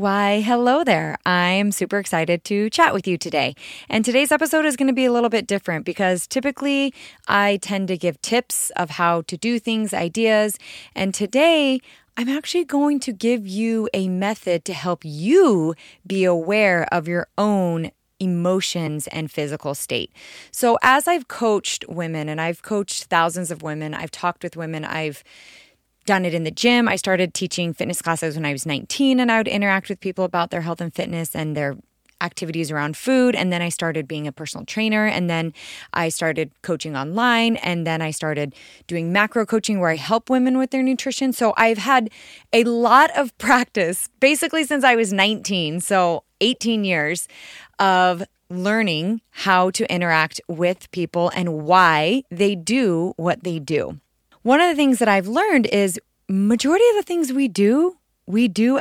Why, hello there. I'm super excited to chat with you today. And today's episode is going to be a little bit different because typically I tend to give tips of how to do things, ideas, and today I'm actually going to give you a method to help you be aware of your own emotions and physical state. So as I've coached women, and I've coached thousands of women, I've talked with women, I've done it in the gym. I started teaching fitness classes when I was 19, and I would interact with people about their health and fitness and their activities around food. And then I started being a personal trainer. And then I started coaching online. And then I started doing macro coaching where I help women with their nutrition. So I've had a lot of practice basically since I was 19. So 18 years of learning how to interact with people and why they do what they do. One of the things that I've learned is majority of the things we do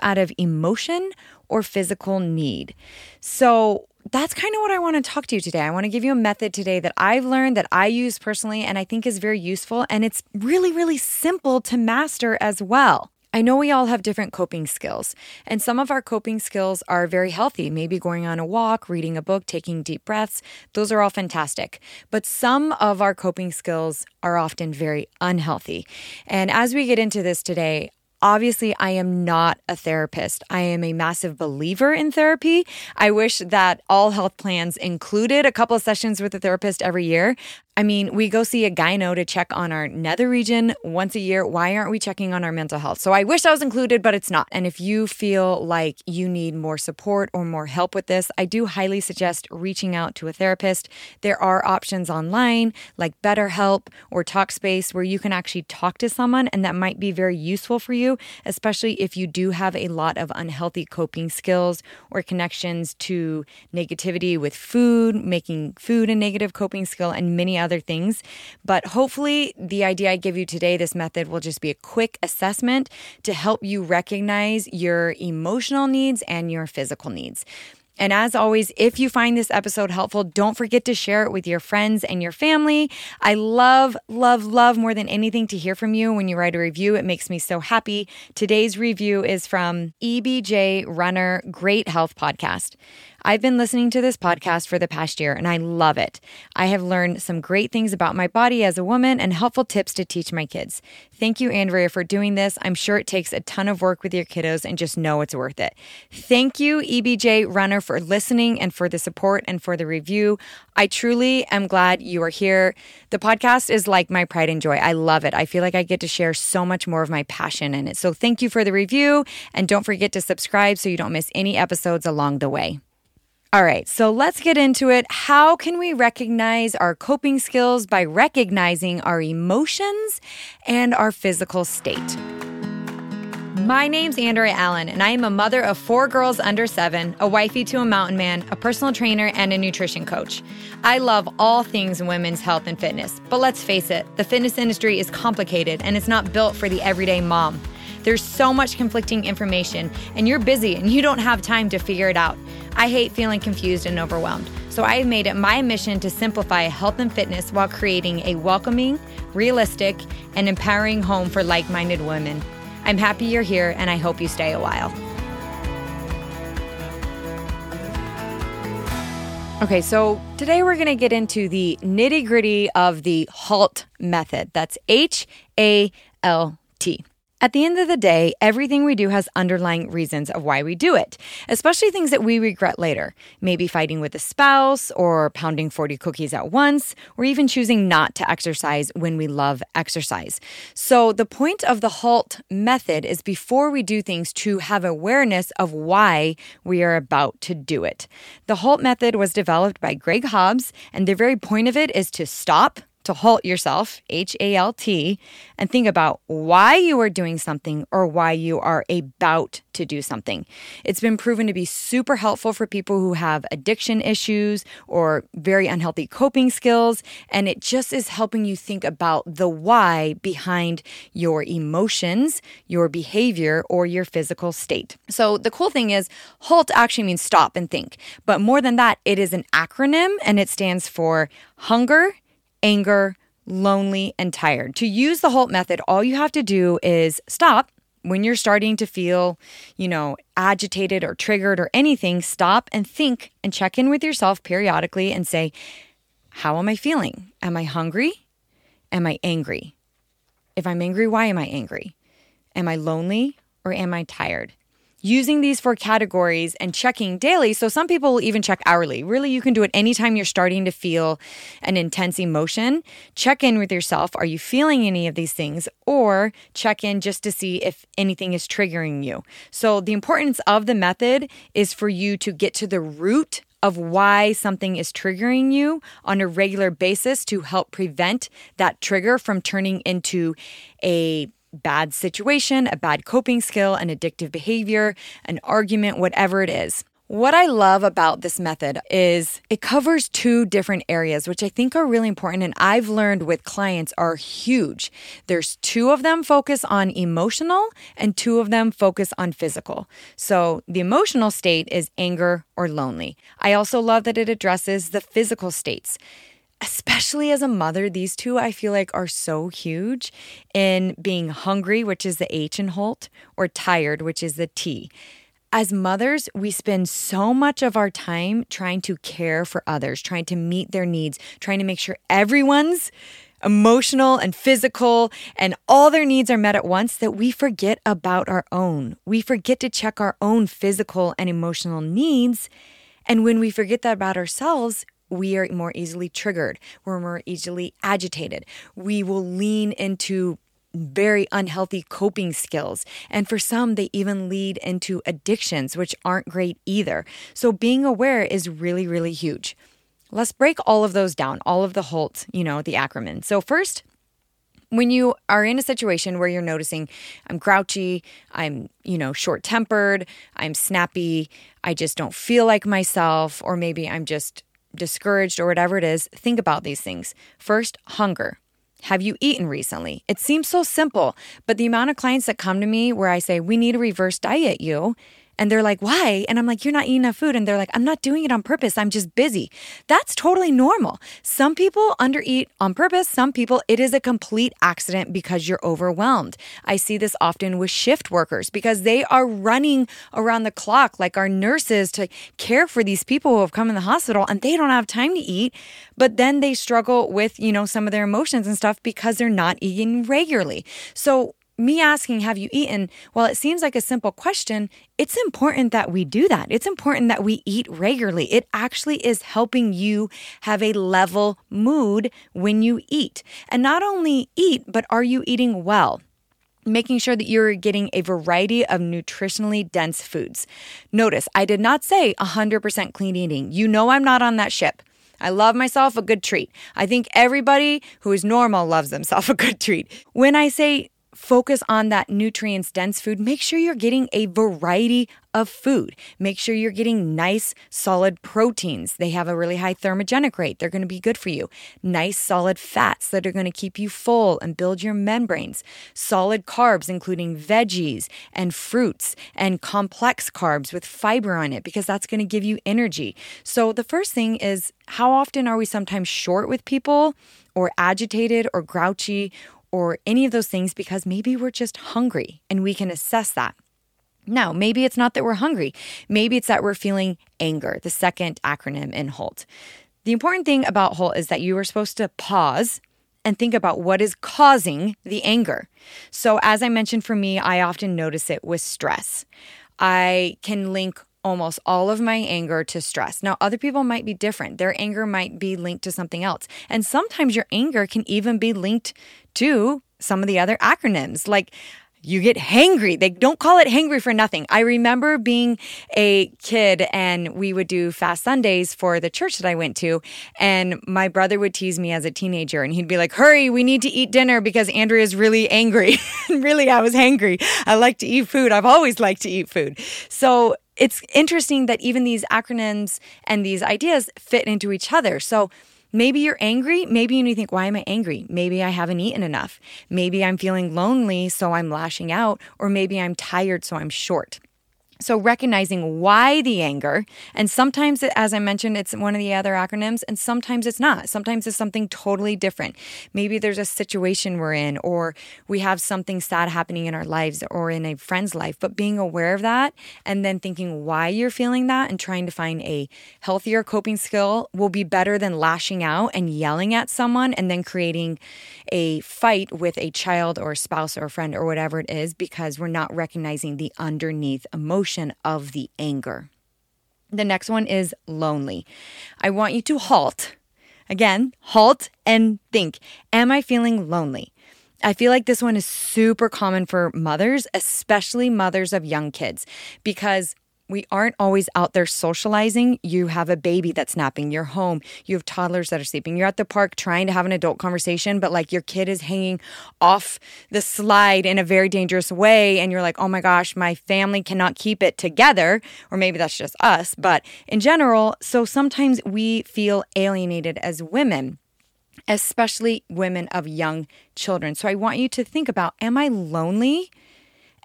out of emotion or physical need. So that's kind of what I want to talk to you today. I want to give you a method today that I've learned, that I use personally, and I think is very useful. And it's really, really simple to master as well. I know we all have different coping skills, and some of our coping skills are very healthy. Maybe going on a walk, reading a book, taking deep breaths. Those are all fantastic. But some of our coping skills are often very unhealthy. And as we get into this today, obviously, I am not a therapist. I am a massive believer in therapy. I wish that all health plans included a couple of sessions with a therapist every year. I mean, we go see a gyno to check on our nether region once a year. Why aren't we checking on our mental health? So I wish that was included, but it's not. And if you feel like you need more support or more help with this, I do highly suggest reaching out to a therapist. There are options online like BetterHelp or Talkspace where you can actually talk to someone, and that might be very useful for you, especially if you do have a lot of unhealthy coping skills or connections to negativity with food, making food a negative coping skill, and many other things. But hopefully the idea I give you today, this method, will just be a quick assessment to help you recognize your emotional needs and your physical needs. And as always, if you find this episode helpful, don't forget to share it with your friends and your family. I love, love, love more than anything to hear from you when you write a review. It makes me so happy. Today's review is from EBJ Runner Great Health Podcast. I've been listening to this podcast for the past year, and I love it. I have learned some great things about my body as a woman and helpful tips to teach my kids. Thank you, Andrea, for doing this. I'm sure it takes a ton of work with your kiddos, and just know it's worth it. Thank you, EBJ Runner, for listening and for the support and for the review. I truly am glad you are here. The podcast is like my pride and joy. I love it. I feel like I get to share so much more of my passion in it. So thank you for the review, and don't forget to subscribe so you don't miss any episodes along the way. All right, so let's get into it. How can we recognize our coping skills? By recognizing our emotions and our physical state. My name's Andrea Allen, and I am a mother of 4 girls under 7, a wifey to a mountain man, a personal trainer, and a nutrition coach. I love all things women's health and fitness, but let's face it, the fitness industry is complicated and it's not built for the everyday mom. There's so much conflicting information, and you're busy and you don't have time to figure it out. I hate feeling confused and overwhelmed, so I have made it my mission to simplify health and fitness while creating a welcoming, realistic, and empowering home for like-minded women. I'm happy you're here, and I hope you stay a while. Okay, so today we're going to get into the nitty-gritty of the HALT method. That's H-A-L-T. At the end of the day, everything we do has underlying reasons of why we do it, especially things that we regret later. Maybe fighting with a spouse, or pounding 40 cookies at once, or even choosing not to exercise when we love exercise. So the point of the HALT method is before we do things to have awareness of why we are about to do it. The HALT method was developed by Greg Hobbs, and the very point of it is to stop, to halt yourself, H-A-L-T, and think about why you are doing something or why you are about to do something. It's been proven to be super helpful for people who have addiction issues or very unhealthy coping skills, and it just is helping you think about the why behind your emotions, your behavior, or your physical state. So the cool thing is, HALT actually means stop and think, but more than that, it is an acronym, and it stands for hunger, anger, lonely, and tired. To use the HALT method, all you have to do is stop, When you're starting to feel, agitated or triggered or anything, stop and think and check in with yourself periodically and say, how am I feeling? Am I hungry? Am I angry? If I'm angry, why am I angry? Am I lonely or am I tired? Using these four categories and checking daily. So some people will even check hourly. Really, you can do it anytime you're starting to feel an intense emotion. Check in with yourself. Are you feeling any of these things? Or check in just to see if anything is triggering you. So the importance of the method is for you to get to the root of why something is triggering you on a regular basis to help prevent that trigger from turning into a bad situation, a bad coping skill, an addictive behavior, an argument, whatever it is. What I love about this method is it covers two different areas, which I think are really important and I've learned with clients are huge. There's two of them focus on emotional and two of them focus on physical. So the emotional state is anger or lonely. I also love that it addresses the physical states. Especially as a mother, these two I feel like are so huge in being hungry, which is the H in Holt, or tired, which is the T. As mothers, we spend so much of our time trying to care for others, trying to meet their needs, trying to make sure everyone's emotional and physical and all their needs are met at once that we forget about our own. We forget to check our own physical and emotional needs. And when we forget that about ourselves, we are more easily triggered. We're more easily agitated. We will lean into very unhealthy coping skills. And for some, they even lead into addictions, which aren't great either. So being aware is really, really huge. Let's break all of those down, all of the HOLTs, the acronym. So first, when you are in a situation where you're noticing, I'm grouchy, I'm, short-tempered, I'm snappy, I just don't feel like myself, or maybe I'm just discouraged or whatever it is, think about these things. First, hunger. Have you eaten recently? It seems so simple, but the amount of clients that come to me where I say, we need to reverse diet you, and they're like, why? And I'm like, you're not eating enough food. And they're like, I'm not doing it on purpose. I'm just busy. That's totally normal. Some people undereat on purpose. Some people, it is a complete accident because you're overwhelmed. I see this often with shift workers because they are running around the clock like our nurses to care for these people who have come in the hospital and they don't have time to eat. But then they struggle with, some of their emotions and stuff because they're not eating regularly. So me asking, have you eaten? Well, it seems like a simple question. It's important that we do that. It's important that we eat regularly. It actually is helping you have a level mood when you eat. And not only eat, but are you eating well? Making sure that you're getting a variety of nutritionally dense foods. Notice, I did not say 100% clean eating. I'm not on that ship. I love myself a good treat. I think everybody who is normal loves themselves a good treat. When I say focus on that nutrients-dense food, make sure you're getting a variety of food. Make sure you're getting nice, solid proteins. They have a really high thermogenic rate. They're going to be good for you. Nice, solid fats that are going to keep you full and build your membranes. Solid carbs, including veggies and fruits and complex carbs with fiber on it, because that's going to give you energy. So the first thing is, how often are we sometimes short with people or agitated or grouchy or any of those things because maybe we're just hungry and we can assess that. Now, maybe it's not that we're hungry. Maybe it's that we're feeling anger, the second acronym in HOLT. The important thing about HOLT is that you are supposed to pause and think about what is causing the anger. So as I mentioned, for me, I often notice it with stress. I can link almost all of my anger to stress. Now, other people might be different. Their anger might be linked to something else. And sometimes your anger can even be linked to some of the other acronyms. Like you get hangry. They don't call it hangry for nothing. I remember being a kid and we would do fast Sundays for the church that I went to. And my brother would tease me as a teenager and he'd be like, hurry, we need to eat dinner because Andrea's really angry. Really, I was hangry. I like to eat food. I've always liked to eat food. So it's interesting that even these acronyms and these ideas fit into each other. So maybe you're angry. Maybe you think, why am I angry? Maybe I haven't eaten enough. Maybe I'm feeling lonely, so I'm lashing out. Or maybe I'm tired, so I'm short. So recognizing why the anger, and sometimes, as I mentioned, it's one of the other acronyms, and sometimes it's not. Sometimes it's something totally different. Maybe there's a situation we're in, or we have something sad happening in our lives or in a friend's life, but being aware of that and then thinking why you're feeling that and trying to find a healthier coping skill will be better than lashing out and yelling at someone and then creating a fight with a child or a spouse or a friend or whatever it is, because we're not recognizing the underneath emotion of the anger. The next one is lonely. I want you to halt. Again, halt and think. Am I feeling lonely? I feel like this one is super common for mothers, especially mothers of young kids, because we aren't always out there socializing. You have a baby that's napping. You're home. You have toddlers that are sleeping. You're at the park trying to have an adult conversation, but like your kid is hanging off the slide in a very dangerous way. And you're like, oh my gosh, my family cannot keep it together. Or maybe that's just us. But in general, so sometimes we feel alienated as women, especially women of young children. So I want you to think about, am I lonely?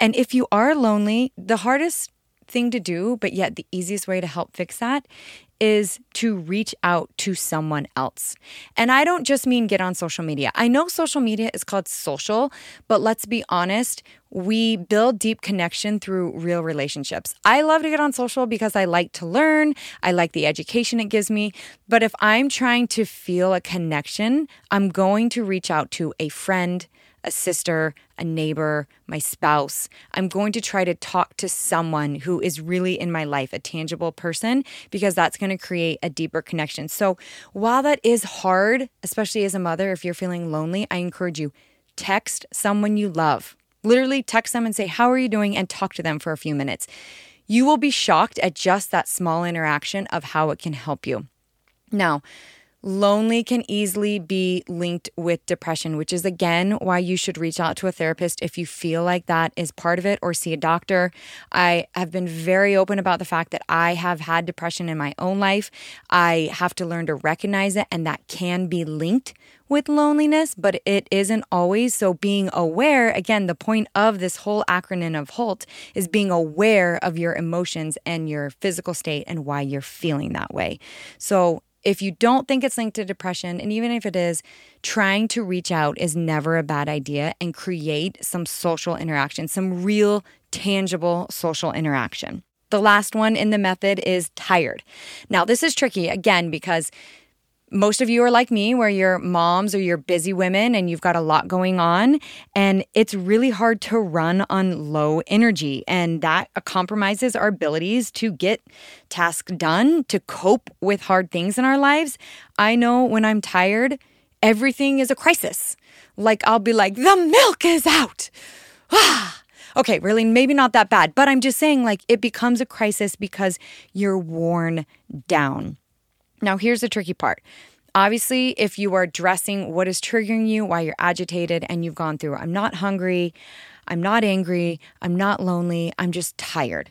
And if you are lonely, the hardest thing to do, but yet the easiest way to help fix that is to reach out to someone else. And I don't just mean get on social media. I know social media is called social, but let's be honest, we build deep connection through real relationships. I love to get on social because I like to learn. I like the education it gives me. But if I'm trying to feel a connection, I'm going to reach out to a friend, a sister, a neighbor, my spouse. I'm going to try to talk to someone who is really in my life, a tangible person, because that's going to create a deeper connection. So while that is hard, especially as a mother, if you're feeling lonely, I encourage you, text someone you love. Literally text them and say, how are you doing? And talk to them for a few minutes. You will be shocked at just that small interaction of how it can help you. Now, lonely can easily be linked with depression, which is again why you should reach out to a therapist if you feel like that is part of it, or see a doctor. I have been very open about the fact that I have had depression in my own life. I have to learn to recognize it, and that can be linked with loneliness, but it isn't always. So being aware, again, the point of this whole acronym of HALT is being aware of your emotions and your physical state and why you're feeling that way. So if you don't think it's linked to depression, and even if it is, trying to reach out is never a bad idea, and create some social interaction, some real, tangible social interaction. The last one in the method is tired. Now, this is tricky, again, because most of you are like me, where you're moms or you're busy women and you've got a lot going on, and it's really hard to run on low energy, and that compromises our abilities to get tasks done, to cope with hard things in our lives. I know when I'm tired, everything is a crisis. Like I'll be like, the milk is out. Ah. Okay, really, maybe not that bad, but I'm just saying, like, it becomes a crisis because you're worn down. Now, here's the tricky part. Obviously, if you are addressing what is triggering you, why you're agitated, and you've gone through, I'm not hungry, I'm not angry, I'm not lonely, I'm just tired.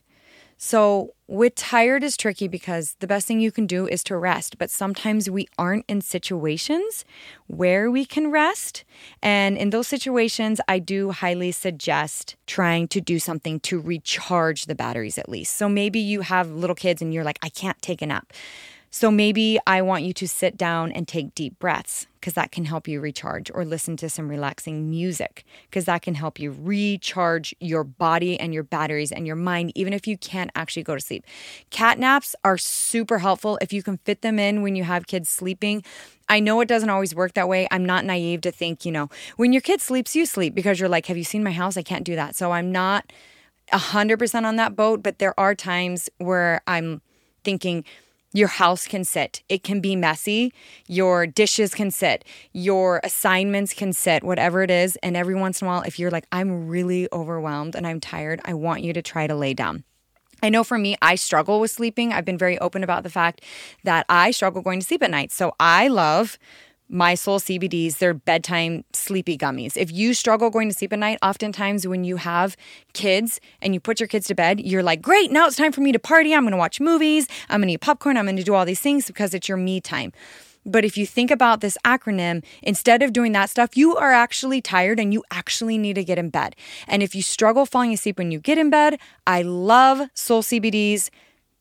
So with tired is tricky because the best thing you can do is to rest. But sometimes we aren't in situations where we can rest. And in those situations, I do highly suggest trying to do something to recharge the batteries at least. So maybe you have little kids and you're like, I can't take a nap. So maybe I want you to sit down and take deep breaths, because that can help you recharge, or listen to some relaxing music, because that can help you recharge your body and your batteries and your mind, even if you can't actually go to sleep. Cat naps are super helpful if you can fit them in when you have kids sleeping. I know it doesn't always work that way. I'm not naive to think, when your kid sleeps, you sleep, because you're like, have you seen my house? I can't do that. So I'm not 100% on that boat, but there are times where I'm thinking, your house can sit. It can be messy. Your dishes can sit. Your assignments can sit, whatever it is. And every once in a while, if you're like, I'm really overwhelmed and I'm tired, I want you to try to lay down. I know for me, I struggle with sleeping. I've been very open about the fact that I struggle going to sleep at night. So I love My Soul CBDs, they're bedtime sleepy gummies. If you struggle going to sleep at night, oftentimes when you have kids and you put your kids to bed, you're like, great, now it's time for me to party. I'm going to watch movies. I'm going to eat popcorn. I'm going to do all these things because it's your me time. But if you think about this acronym, instead of doing that stuff, you are actually tired and you actually need to get in bed. And if you struggle falling asleep when you get in bed, I love Soul CBD's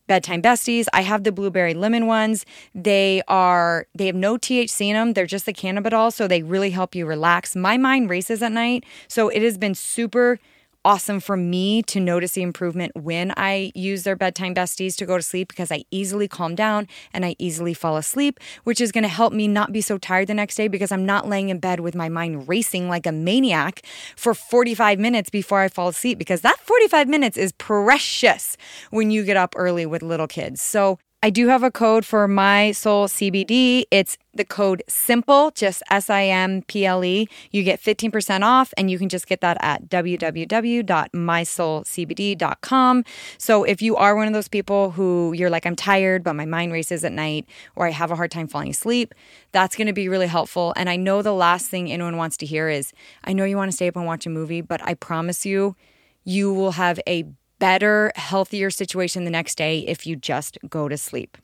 Bedtime Besties. I have the blueberry lemon ones. They have no THC in them. They're just the cannabidiol, so they really help you relax. My mind races at night, so it has been super awesome for me to notice the improvement when I use their Bedtime Besties to go to sleep, because I easily calm down and I easily fall asleep, which is going to help me not be so tired the next day because I'm not laying in bed with my mind racing like a maniac for 45 minutes before I fall asleep, because that 45 minutes is precious when you get up early with little kids. So I do have a code for My Soul CBD. It's the code SIMPLE, just SIMPLE. You get 15% off, and you can just get that at www.mysoulcbd.com. So if you are one of those people who you're like, I'm tired, but my mind races at night, or I have a hard time falling asleep, that's going to be really helpful. And I know the last thing anyone wants to hear is, I know you want to stay up and watch a movie, but I promise you, you will have a better, healthier situation the next day if you just go to sleep.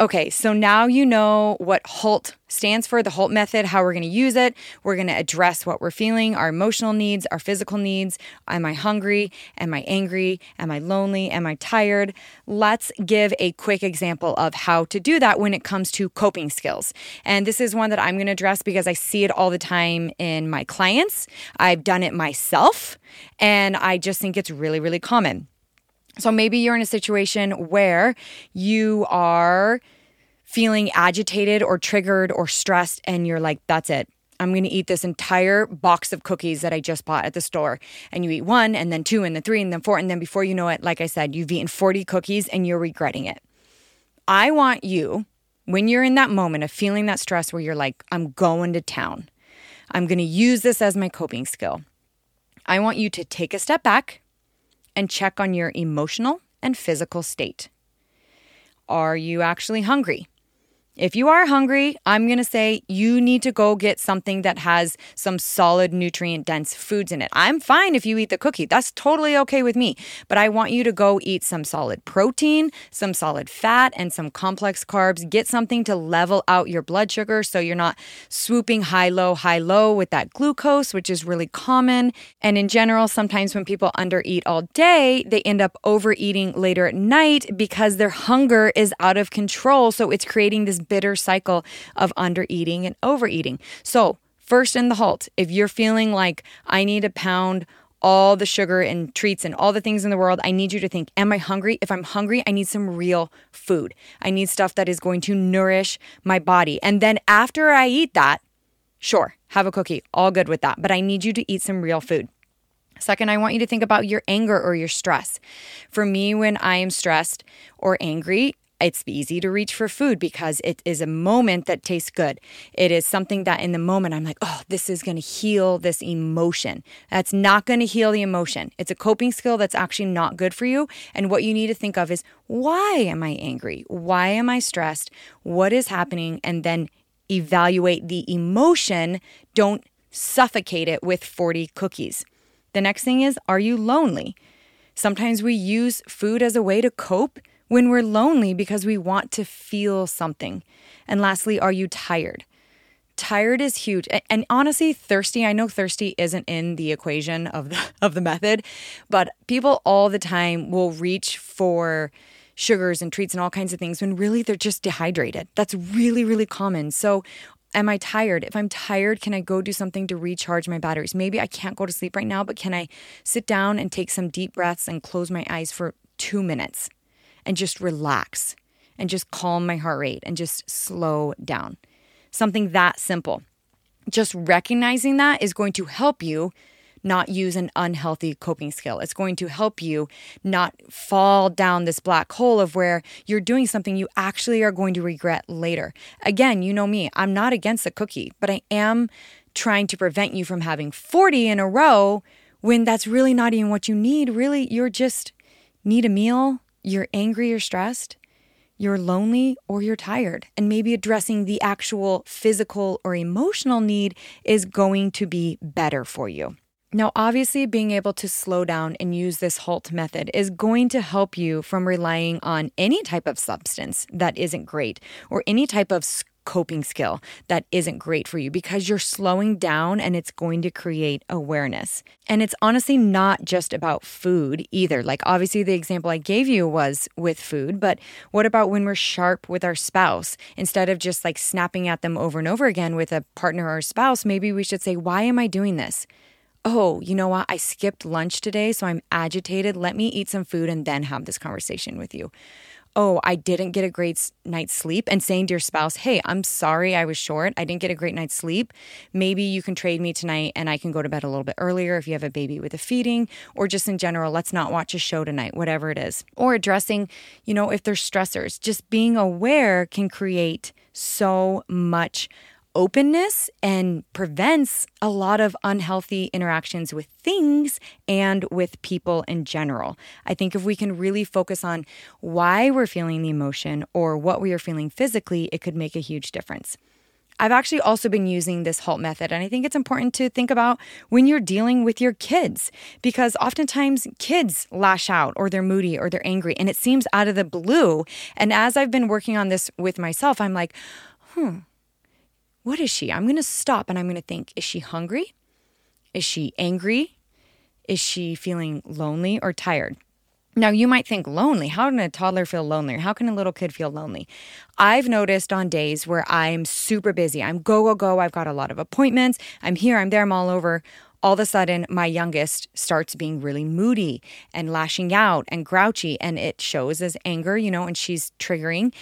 Okay, so now you know what HALT stands for, the HALT method, how we're going to use it. We're going to address what we're feeling, our emotional needs, our physical needs. Am I hungry? Am I angry? Am I lonely? Am I tired? Let's give a quick example of how to do that when it comes to coping skills. And this is one that I'm going to address because I see it all the time in my clients. I've done it myself, and I just think it's really, really common. So maybe you're in a situation where you are feeling agitated or triggered or stressed, and you're like, that's it. I'm going to eat this entire box of cookies that I just bought at the store. And you eat one, and then two, and then three, and then four. And then before you know it, like I said, you've eaten 40 cookies and you're regretting it. I want you, when you're in that moment of feeling that stress where you're like, I'm going to town, I'm going to use this as my coping skill, I want you to take a step back and check on your emotional and physical state. Are you actually hungry? If you are hungry, I'm going to say you need to go get something that has some solid nutrient-dense foods in it. I'm fine if you eat the cookie. That's totally okay with me. But I want you to go eat some solid protein, some solid fat, and some complex carbs. Get something to level out your blood sugar so you're not swooping high-low with that glucose, which is really common. And in general, sometimes when people undereat all day, they end up overeating later at night because their hunger is out of control. So it's creating this bitter cycle of undereating and overeating. So first in the HALT, if you're feeling like I need to pound all the sugar and treats and all the things in the world, I need you to think, am I hungry? If I'm hungry, I need some real food. I need stuff that is going to nourish my body. And then after I eat that, sure, have a cookie, all good with that. But I need you to eat some real food. Second, I want you to think about your anger or your stress. For me, when I am stressed or angry, it's easy to reach for food because it is a moment that tastes good. It is something that in the moment I'm like, oh, this is going to heal this emotion. That's not going to heal the emotion. It's a coping skill that's actually not good for you. And what you need to think of is, why am I angry? Why am I stressed? What is happening? And then evaluate the emotion. Don't suffocate it with 40 cookies. The next thing is, are you lonely? Sometimes we use food as a way to cope when we're lonely because we want to feel something. And lastly, are you tired? Tired is huge. And honestly, thirsty. I know thirsty isn't in the equation of the method, but people all the time will reach for sugars and treats and all kinds of things when really they're just dehydrated. That's really, really common. So am I tired? If I'm tired, can I go do something to recharge my batteries? Maybe I can't go to sleep right now, but can I sit down and take some deep breaths and close my eyes for 2 minutes? And just relax and just calm my heart rate and just slow down. Something that simple. Just recognizing that is going to help you not use an unhealthy coping skill. It's going to help you not fall down this black hole of where you're doing something you actually are going to regret later. Again, you know me, I'm not against a cookie, but I am trying to prevent you from having 40 in a row when that's really not even what you need. Really, you're just need a meal. You're angry or stressed, you're lonely, or you're tired. And maybe addressing the actual physical or emotional need is going to be better for you. Now, obviously, being able to slow down and use this HALT method is going to help you from relying on any type of substance that isn't great or any type of coping skill that isn't great for you because you're slowing down and it's going to create awareness. And it's honestly not just about food either. Like obviously the example I gave you was with food, but what about when we're sharp with our spouse? Instead of just like snapping at them over and over again with a partner or a spouse, maybe we should say, why am I doing this? Oh, you know what? I skipped lunch today, so I'm agitated. Let me eat some food and then have this conversation with you. Oh, I didn't get a great night's sleep, and saying to your spouse, hey, I'm sorry I was short. I didn't get a great night's sleep. Maybe you can trade me tonight and I can go to bed a little bit earlier if you have a baby with a feeding, or just in general, let's not watch a show tonight, whatever it is. Or addressing, you know, if there's stressors. Just being aware can create so much openness and prevents a lot of unhealthy interactions with things and with people in general. I think if we can really focus on why we're feeling the emotion or what we are feeling physically, it could make a huge difference. I've actually also been using this HALT method, and I think it's important to think about when you're dealing with your kids, because oftentimes kids lash out or they're moody or they're angry and it seems out of the blue. And as I've been working on this with myself, I'm like, what is she? I'm going to stop and I'm going to think, is she hungry? Is she angry? Is she feeling lonely or tired? Now, you might think lonely. How can a toddler feel lonely? How can a little kid feel lonely? I've noticed on days where I'm super busy, I'm go, go, go, I've got a lot of appointments, I'm here, I'm there, I'm all over. All of a sudden, my youngest starts being really moody and lashing out and grouchy, and it shows as anger, you know, and she's triggering.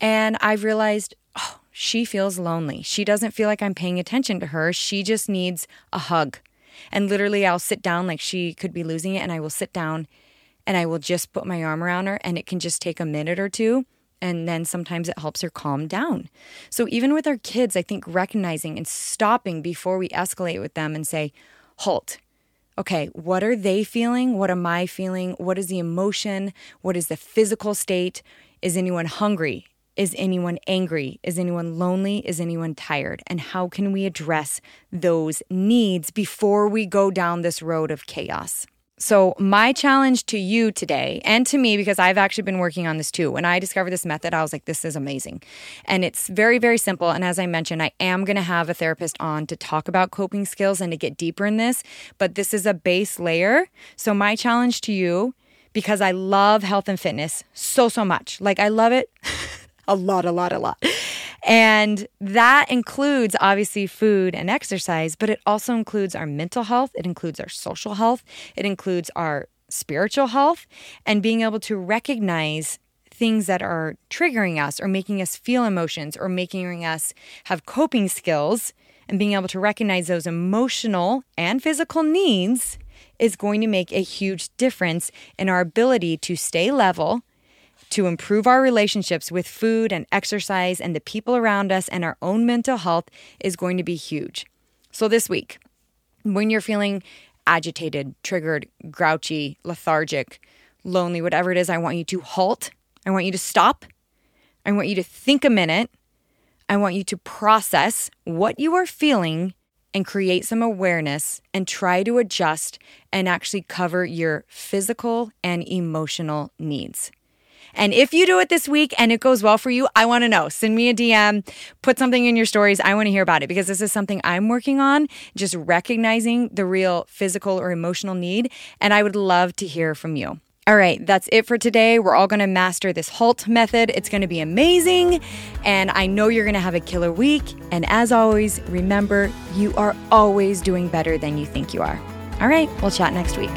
And I've realized, she feels lonely. She doesn't feel like I'm paying attention to her. She just needs a hug. And literally I'll sit down like she could be losing it, and I will sit down and I will just put my arm around her, and it can just take a minute or two, and then sometimes it helps her calm down. So even with our kids, I think recognizing and stopping before we escalate with them and say, halt. Okay, what are they feeling? What am I feeling? What is the emotion? What is the physical state? Is anyone hungry? Is anyone angry? Is anyone lonely? Is anyone tired? And how can we address those needs before we go down this road of chaos? So my challenge to you today, and to me, because I've actually been working on this too. When I discovered this method, I was like, this is amazing. And it's very, very simple. And as I mentioned, I am going to have a therapist on to talk about coping skills and to get deeper in this. But this is a base layer. So my challenge to you, because I love health and fitness so, so much. Like I love it. A lot. And that includes obviously food and exercise, but it also includes our mental health. It includes our social health. It includes our spiritual health, and being able to recognize things that are triggering us or making us feel emotions or making us have coping skills, and being able to recognize those emotional and physical needs is going to make a huge difference in our ability to stay level, to improve our relationships with food and exercise and the people around us, and our own mental health is going to be huge. So this week, when you're feeling agitated, triggered, grouchy, lethargic, lonely, whatever it is, I want you to halt. I want you to stop. I want you to think a minute. I want you to process what you are feeling and create some awareness and try to adjust and actually cover your physical and emotional needs. And if you do it this week and it goes well for you, I want to know. Send me a DM, put something in your stories. I want to hear about it, because this is something I'm working on, just recognizing the real physical or emotional need. And I would love to hear from you. All right, that's it for today. We're all going to master this HALT method. It's going to be amazing. And I know you're going to have a killer week. And as always, remember, you are always doing better than you think you are. All right, we'll chat next week.